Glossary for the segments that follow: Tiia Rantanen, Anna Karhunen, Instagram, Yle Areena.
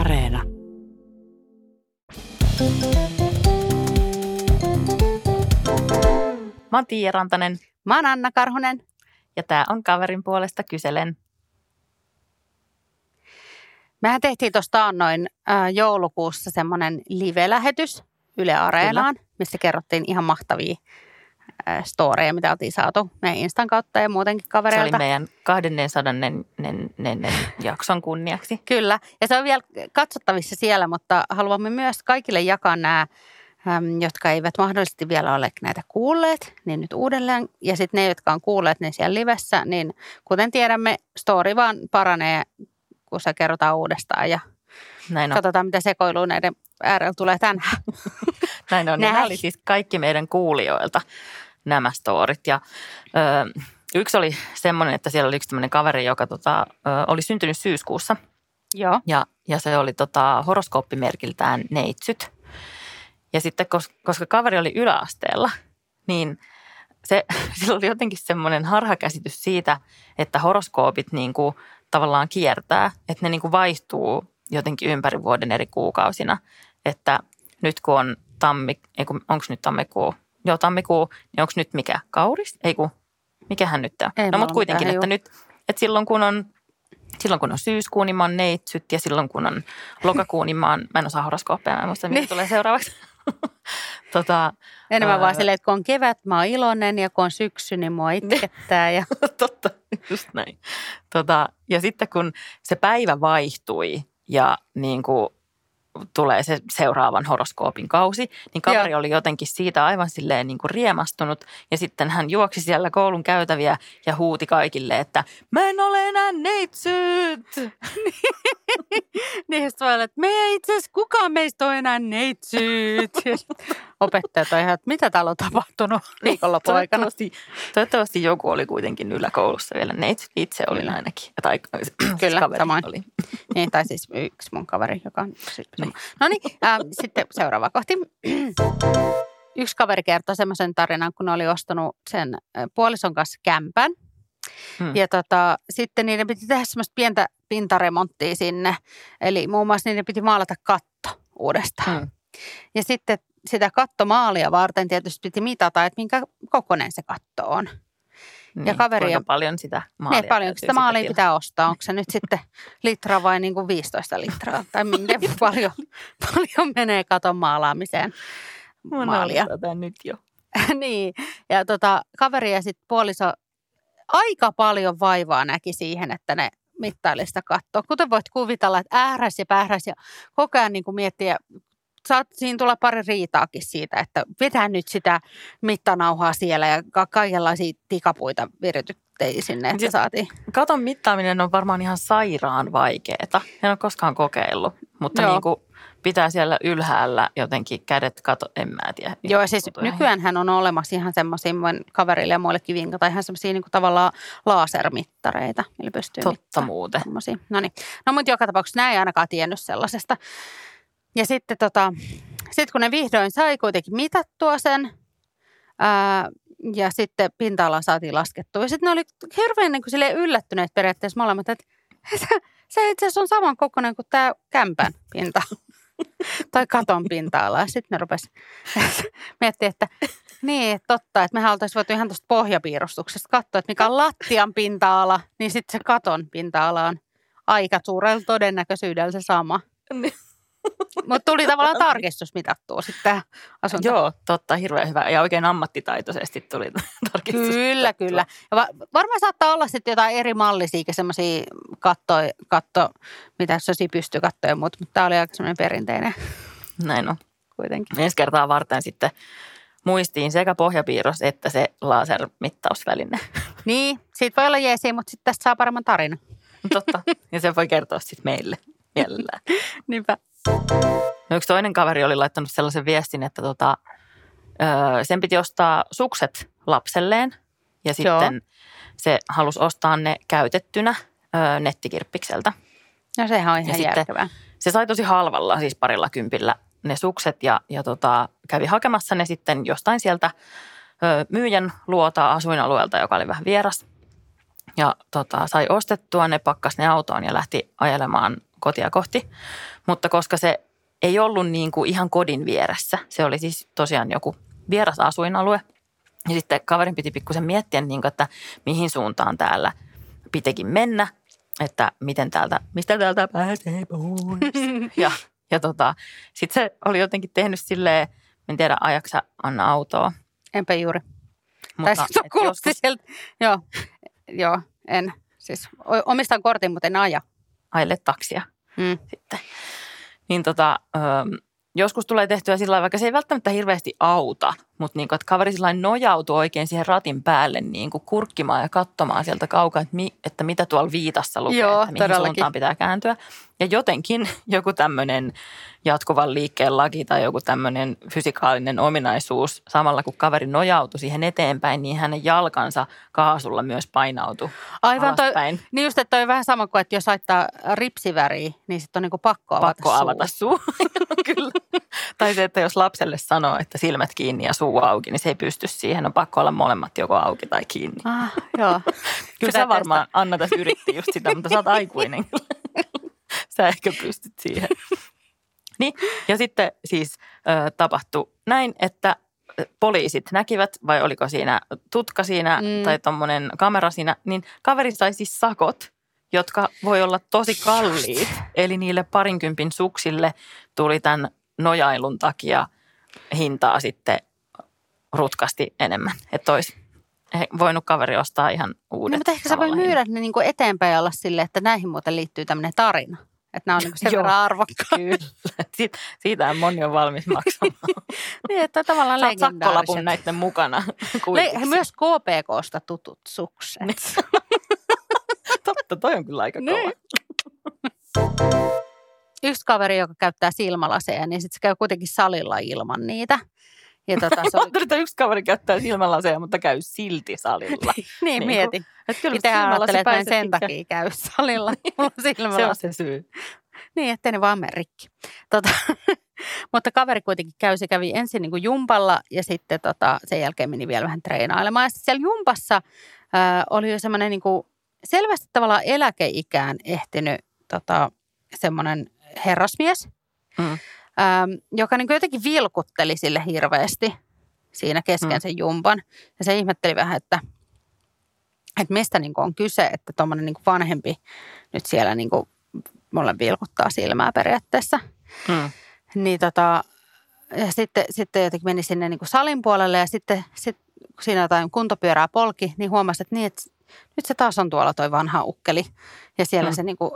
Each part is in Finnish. Areena. Mä oon Tiia Rantanen. Mä oon Anna Karhunen. Ja tää on Kaverin puolesta kyselen. Mehän tehtiin tuosta noin joulukuussa semmoinen live-lähetys Yle Areenaan, missä kerrottiin ihan mahtavia storeja, mitä oltiin saatu meidän Instan kautta ja muutenkin kavereilta. Se oli meidän 200. jakson kunniaksi. Kyllä, ja se on vielä katsottavissa siellä, mutta haluamme myös kaikille jakaa nämä, jotka eivät mahdollisesti vielä ole näitä kuulleet, niin nyt uudelleen. Ja sitten ne, jotka on kuulleet, niin siellä livessä, niin kuten tiedämme, story vaan paranee, kun se kerrotaan uudestaan ja näin on. Katsotaan, mitä sekoilua näiden äärellä tulee tänään. Näin on. Nämä oli siis kaikki meidän kuulijoilta nämä storit. Ja, yksi oli semmoinen, että siellä oli yksi tämmöinen kaveri, joka oli syntynyt syyskuussa. Joo. Ja se oli horoskooppimerkiltään neitsyt. Ja sitten, koska kaveri oli yläasteella, niin sillä oli jotenkin semmoinen harhakäsitys siitä, että horoskoopit niinku tavallaan kiertää, että ne niinku vaihtuu jotenkin ympäri vuoden eri kuukausina. Että nyt kun on tammikuu, niin onko nyt mikä? Kauris? Mikähän nyt on? No mutta kuitenkin, että nyt, että silloin kun on syyskuu, niin mä oon neitsyt, ja silloin kun on lokakuu, niin mä en osaa horoskooppeja, mä en muista, mitä tulee seuraavaksi. Enemmän vaan silleen, että kun on kevät, mä oon iloinen, ja kun on syksy, niin mua itkettää. Ja... Totta, just näin. Ja sitten kun se päivä vaihtui, ja niin kuin tulee se seuraavan horoskoopin kausi, niin kaveri oli jotenkin siitä aivan silleen niin kuin riemastunut, ja sitten hän juoksi siellä koulun käytäviä ja huuti kaikille, että mä en ole enää neitsyt! Niin sitten voi olla, että me ei itse asiassa kukaan meistä ole enää neitsyt! Opettajat on ihan, että mitä täällä on tapahtunut viikonlopun aikana? Toivottavasti joku oli kuitenkin yläkoulussa vielä neitsyt, itse oli ainakin. Tai kyllä, samoin. Oli. Niin, tai siis yksi mun kaveri, joka on... No niin, sitten seuraava kohti. Yksi kaveri kertoi semmoisen tarinan, kun oli ostanut sen puolison kanssa kämpän. Ja sitten niiden piti tehdä semmoista pientä pintaremonttia sinne. Eli muun muassa niiden piti maalata katto uudestaan. Ja sitten sitä kattomaalia varten tietysti piti mitata, että minkä kokoinen se katto on. Niin, ja kuinka paljon sitä maalia? Niin, paljonko sitä maalia pitää ostaa? Onko se nyt sitten litraa vai niin kuin 15 litraa? Tai miten paljon menee katon maalaamiseen maalia? Mä nyt jo. Niin, ja kaveri ja sitten puoliso aika paljon vaivaa näki siihen, että ne mittaili sitä kattoa. Kuten voit kuvitella, että äähräs ja koko ajan niin kuin miettiä. Saat siinä tulla pari riitaakin siitä, että vetää nyt sitä mittanauhaa siellä ja kaikenlaisia tikapuita virityttei sinne, että saatiin. Katon mittaaminen on varmaan ihan sairaan vaikeeta. En ole koskaan kokeillut, mutta niin kuin pitää siellä ylhäällä jotenkin kädet en mä tiedä. Joo, ja siis nykyäänhän on olemassa ihan semmoisia kaverille ja muillekin vinkata, ihan semmoisia niin kuin tavallaan lasermittareita, millä pystyy mittaamaan. Totta muuten. No mutta joka tapauksessa nämä ei ainakaan tiennyt sellaisesta. Ja sitten kun ne vihdoin sai kuitenkin mitattua sen ja sitten pinta-ala saatiin laskettua. Ja sitten ne oli hirveän niin kuin yllättyneet periaatteessa molemmat, että se itse asiassa on saman kokoinen kuin tämä kämpän pinta tai katon pinta-ala. Ja sitten ne rupesi miettimään, että niin totta, että mehän oltaisiin voitu ihan tuosta pohjapiirustuksesta katsoa, että mikä on lattian pinta-ala, niin sitten se katon pinta-ala on aika suurella todennäköisyydellä se sama. Mutta tuli tavallaan tarkistus mitattua sitten asunto. Joo, totta, hirveän hyvä. Ja oikein ammattitaitoisesti tuli tarkistus. Kyllä, kyllä. Ja varmaan saattaa olla sitten jotain eri mallisia, semmoisia katto, mitä sosi pystyy katsoa ja muut, mutta tämä oli aika semmoinen perinteinen. Näin on. Kuitenkin. Ensi kertaa varten sitten muistiin sekä pohjapiirros että se lasermittausväline. Niin, siitä voi olla jeesiä, mutta sitten tästä saa paremman tarinan. Totta, ja sen voi kertoa sitten meille. Mielellään. Niinpä. No yksi toinen kaveri oli laittanut sellaisen viestin, että sen piti ostaa sukset lapselleen. Ja sitten se halusi ostaa ne käytettynä nettikirppikseltä. No sehän on ihan järkevää. Se sai tosi halvalla, siis parilla kympillä ne sukset. Ja kävi hakemassa ne sitten jostain sieltä myyjän luota asuinalueelta, joka oli vähän vieras. Ja sai ostettua, ne pakkasi ne autoon ja lähti ajelemaan kotia kohti, mutta koska se ei ollut niin kuin ihan kodin vieressä, se oli siis tosiaan joku vieras asuinalue. Ja sitten kaverin piti pikkusen miettiä, niin kuin, että mihin suuntaan täällä pitikin mennä, että miten täältä, mistä täältä pääsee pois. Ja sitten se oli jotenkin tehnyt silleen, en tiedä ajaksä Anna autoa. Enpä juuri. Mutta, tai sitten kuulosti joskus... sieltä, joo, en. Siis omistan kortin, mutta en aja. Aille taksia sitten. Niin joskus tulee tehtyä sillä lailla, vaikka se ei välttämättä hirveästi auta, mutta niin kuin, että kaveri sillä lailla nojautui oikein siihen ratin päälle niin kuin kurkkimaan ja katsomaan sieltä kaukaa, että mitä tuolla viitassa lukee, joo, että mihin todellakin suuntaan pitää kääntyä. Ja jotenkin joku tämmöinen jatkuvan liikkeen laki tai joku tämmöinen fysikaalinen ominaisuus, samalla kun kaveri nojautui siihen eteenpäin, niin hänen jalkansa kaasulla myös painautui alaspäin. Niin just, että toi on vähän sama kuin, että jos laittaa ripsiväriä, niin sitten on niin kuin pakko avata suu. Kyllä. Tai se, että jos lapselle sanoo, että silmät kiinni ja suu auki, niin se ei pysty siihen. On pakko olla molemmat joko auki tai kiinni. Ah, joo. Kyllä sä varmaan, Anna, tässä yritti just sitä, mutta sä oot aikuinen. Sä ehkä pystyt siihen. Niin, ja sitten siis tapahtui näin, että poliisit näkivät, vai oliko siinä tutka siinä tai tommonen kamera siinä, niin kaveri sai siis sakot, jotka voi olla tosi kalliit. Eli niille parinkympin suksille tuli tämän nojailun takia hintaa sitten rutkasti enemmän. Että olisi voinut kaveri ostaa ihan uudet. No, mutta ehkä sä voi myydä ne niin kuin eteenpäin ja olla silleen, että näihin muuten liittyy tämmöinen tarina. Että nämä on niin kuin sen verran arvokkaita. Siitähän moni on valmis maksamaan. Niin, että tavallaan legendaariset. Sä oot sakkolapun näiden mukana. Myös KPK:sta tutut sukset. Totta, toi on kyllä aika kova. Yksi kaveri, joka käyttää silmälaseja, niin sitten se käy kuitenkin salilla ilman niitä. Ja se oli... että yksi kaveri käyttää silmälaseja, mutta käy silti salilla. Niin mieti. Itsehän ajattelee, että mä en sen takia käy salilla. Se on se syy. Niin, ettei ne vaan mene rikki. Mutta kaveri kuitenkin kävi ensin niin kuin jumpalla ja sitten sen jälkeen meni vielä vähän treenailemaan. Ja sitten siellä jumpassa oli jo semmoinen niin kuin selvästi tavallaan eläkeikään ehtinyt semmoinen herrasmies, joka niin jotenkin vilkutteli sille hirveästi siinä kesken sen jumpan. Ja se ihmetteli vähän, että mistä niin on kyse, että tuommoinen niin vanhempi nyt siellä niin mulle vilkuttaa silmää periaatteessa. Niin ja sitten jotenkin meni sinne niin salin puolelle ja sitten kun siinä jotain kuntopyörää polki, niin huomasi, että niin, että nyt se taas on tuolla toi vanha ukkeli ja siellä se niinku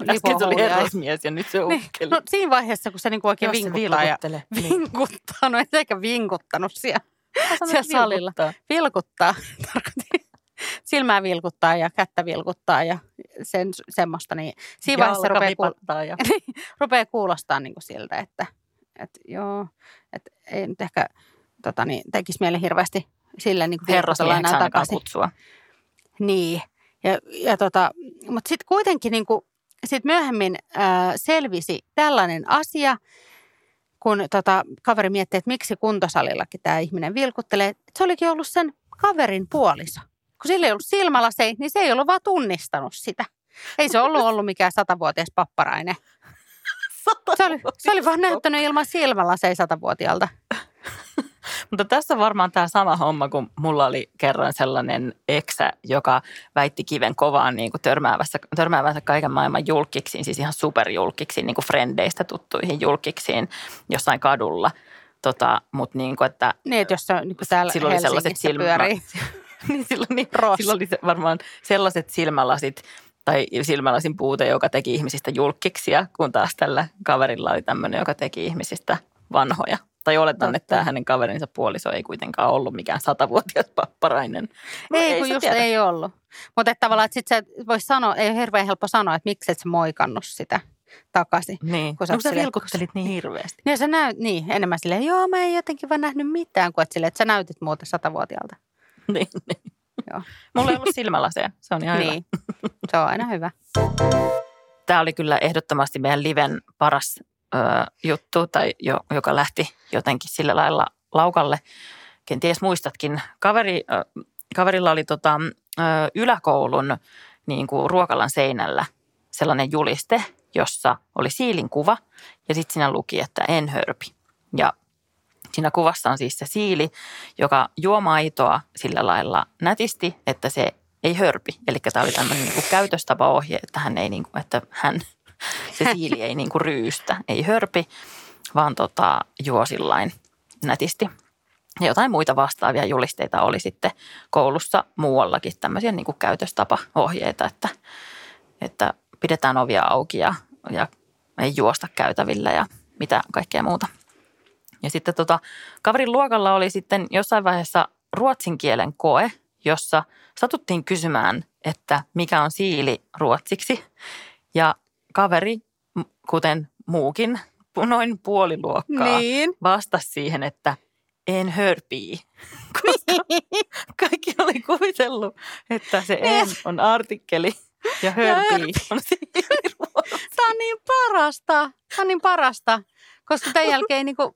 lipohuulia. Äsken se oli herrasmies ja nyt se ukkeli. Niin, no siinä vaiheessa, kun se niinku oikein vinkuttaa. No ei se eikä vinkuttanut siellä salilla. Vilkuttaa. Silmää vilkuttaa ja kättä vilkuttaa ja semmoista. Niin siinä vaiheessa rupeaa kuulostaa niinku siltä, että joo, että ei nyt ehkä tekisi mieli hirveästi sille niinku herrasmieheksi ainakaan kutsua. Niin, mutta sitten kuitenkin niinku, sit myöhemmin selvisi tällainen asia, kun kaveri miettii, että miksi kuntosalillakin tämä ihminen vilkuttelee. Se olikin ollut sen kaverin puoliso. Kun sillä ei ollut silmälaseja, niin se ei ollut vaan tunnistanut sitä. Ei se ollut mikään 100-vuotias papparainen. Se oli vaan näyttänyt ilman silmälaseja 100-vuotiaalta. Mutta tässä varmaan tämä sama homma, kun mulla oli kerran sellainen eksä, joka väitti kiven kovaan niin kuin törmäävänsä kaiken maailman julkiksiin, siis ihan superjulkiksiin, niin kuin frendeistä tuttuihin julkiksiin jossain kadulla. Mut niin kuin, että... Niin, että jos se niin täällä Helsingissä pyörii. Niin, silloin oli varmaan sellaiset silmälasit tai silmälasin puute, joka teki ihmisistä julkiksia, kun taas tällä kaverilla oli tämmöinen, joka teki ihmisistä vanhoja. Tai oletan, että tämä hänen kaverinsa puoliso ei kuitenkaan ollut mikään 100-vuotias papparainen. Ei, kun just tiedä. Ei ollut. Mutta tavallaan, että sitten sä vois sanoa, ei ole hirveän helppo sanoa, että miksi et sä moikannut sitä takaisin. Niin, kun sä vilkuttelit niin hirveästi. Niin, enemmän silleen, joo, mä en jotenkin vaan nähnyt mitään, kuin että silleen, että sä näytit muuten 100-vuotiaalta. Niin. Joo. Mulla ei ollut silmälaseja, se on ihan niin. Hyvä. Se on aina hyvä. Tämä oli kyllä ehdottomasti meidän liven paras juttu, tai joka lähti jotenkin sillä lailla laukalle. Kenties muistatkin. Kaverilla oli yläkoulun niin kuin ruokalan seinällä sellainen juliste, jossa oli siilin kuva ja sitten siinä luki, että en hörpi. Ja siinä kuvassa on siis se siili, joka juo maitoa sillä lailla nätisti, että se ei hörpi. Eli tämä oli tämmöinen niin kuin käytöstapaohje, että hän ei niin kuin, että hän, se siili ei niin kuin ryystä, ei hörpi, vaan juo sillain nätisti. Ja jotain muita vastaavia julisteita oli sitten koulussa muuallakin tämmöisiä niin kuin käytöstapaohjeita, että pidetään ovia auki ja ei juosta käytävillä ja mitä kaikkea muuta. Ja sitten kaverin luokalla oli sitten jossain vaiheessa ruotsin kielen koe, jossa satuttiin kysymään, että mikä on siili ruotsiksi. Ja kaveri, kuten muukin, noin puoli luokkaa vastasi siihen, että en hörpii, koska kaikki oli kuvitellut, että se en on artikkeli ja hörpii on siili ruotsiksi. Tämä on niin parasta, koska tämän jälkeen, niin kuin,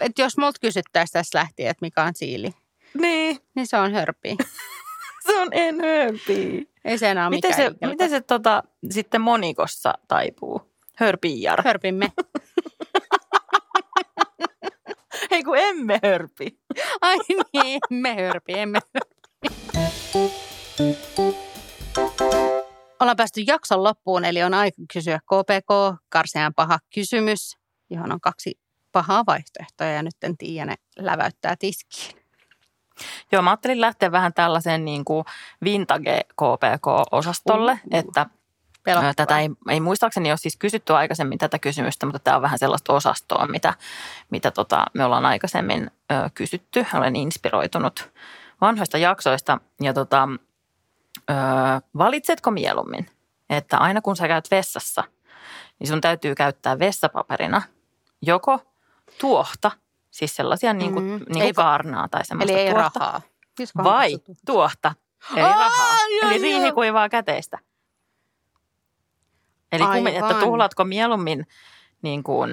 että jos multa kysyttäisiin tässä lähtien, että mikä on siili, niin se on hörpii. Se on en hörpii. Ei se enää mikään. Miten se sitten monikossa taipuu? Hörpiijar. Hörpimme. Ei kun emme hörpi. Ai niin, emme hörpi. Ollaan päästy jakson loppuun, eli on aika kysyä KPK, karsean paha kysymys, johon on kaksi pahaa vaihtoehtoa ja nyt Tiia ne läväyttää tiskiin. Joo, mä ajattelin lähteä vähän tällaiseen niin kuin vintage KPK-osastolle, että tätä ei muistaakseni ole siis kysytty aikaisemmin tätä kysymystä, mutta tämä on vähän sellaista osastoa, mitä me ollaan aikaisemmin kysytty. Olen inspiroitunut vanhoista jaksoista ja valitsetko mieluummin, että aina kun sä käyt vessassa, niin sun täytyy käyttää vessapaperina joko tuohta, siis sellaisia niin kuin kaarnaa tai semmoista tuohta. Eli ei rahaa. Vai tuohta, ei rahaa. Eli riihikuivaa käteistä. Eli että tuhlatko mieluummin niin kuin.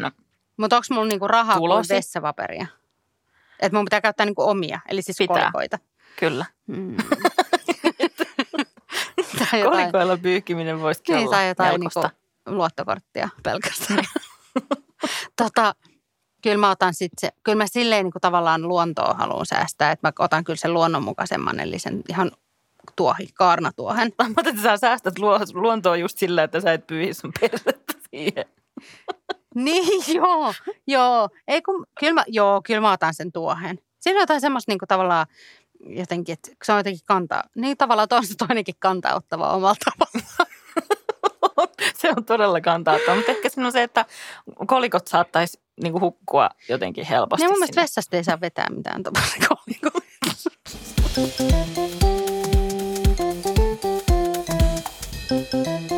Mutta onko mulla niin kuin rahaa kuin vessapaperia? Että mun pitää käyttää niin kuin omia, eli siis kolikoita. Kyllä. Mm. Kolikoilla pyyhkiminen voisikin olla jotain luottokorttia pelkästään. Kyllä mä otan sitten se, kyllä mä silleen niin kuin tavallaan luontoa haluan säästää, että mä otan kyllä sen luonnonmukaisemman, eli sen ihan kaarnatuohen. Mä otan, että sä säästät luontoa just sillä, että sä et pyyhi sun persettä siihen. Niin, joo. Ei kun, kyllä mä otan sen tuohen. Siinä on jotain semmoista niin kuin tavallaan jotenkin, että se on jotenkin kantaa. Niin tavallaan toinenkin kantaa ottava omalla tavallaan. Se on todella kantaa ottava, mutta ehkä siinä on se, että kolikot saattaisi niinku hukkua jotenkin helposti. Niin mun mielestä vessasta ei saa vetää mitään tuollaista kolikoita.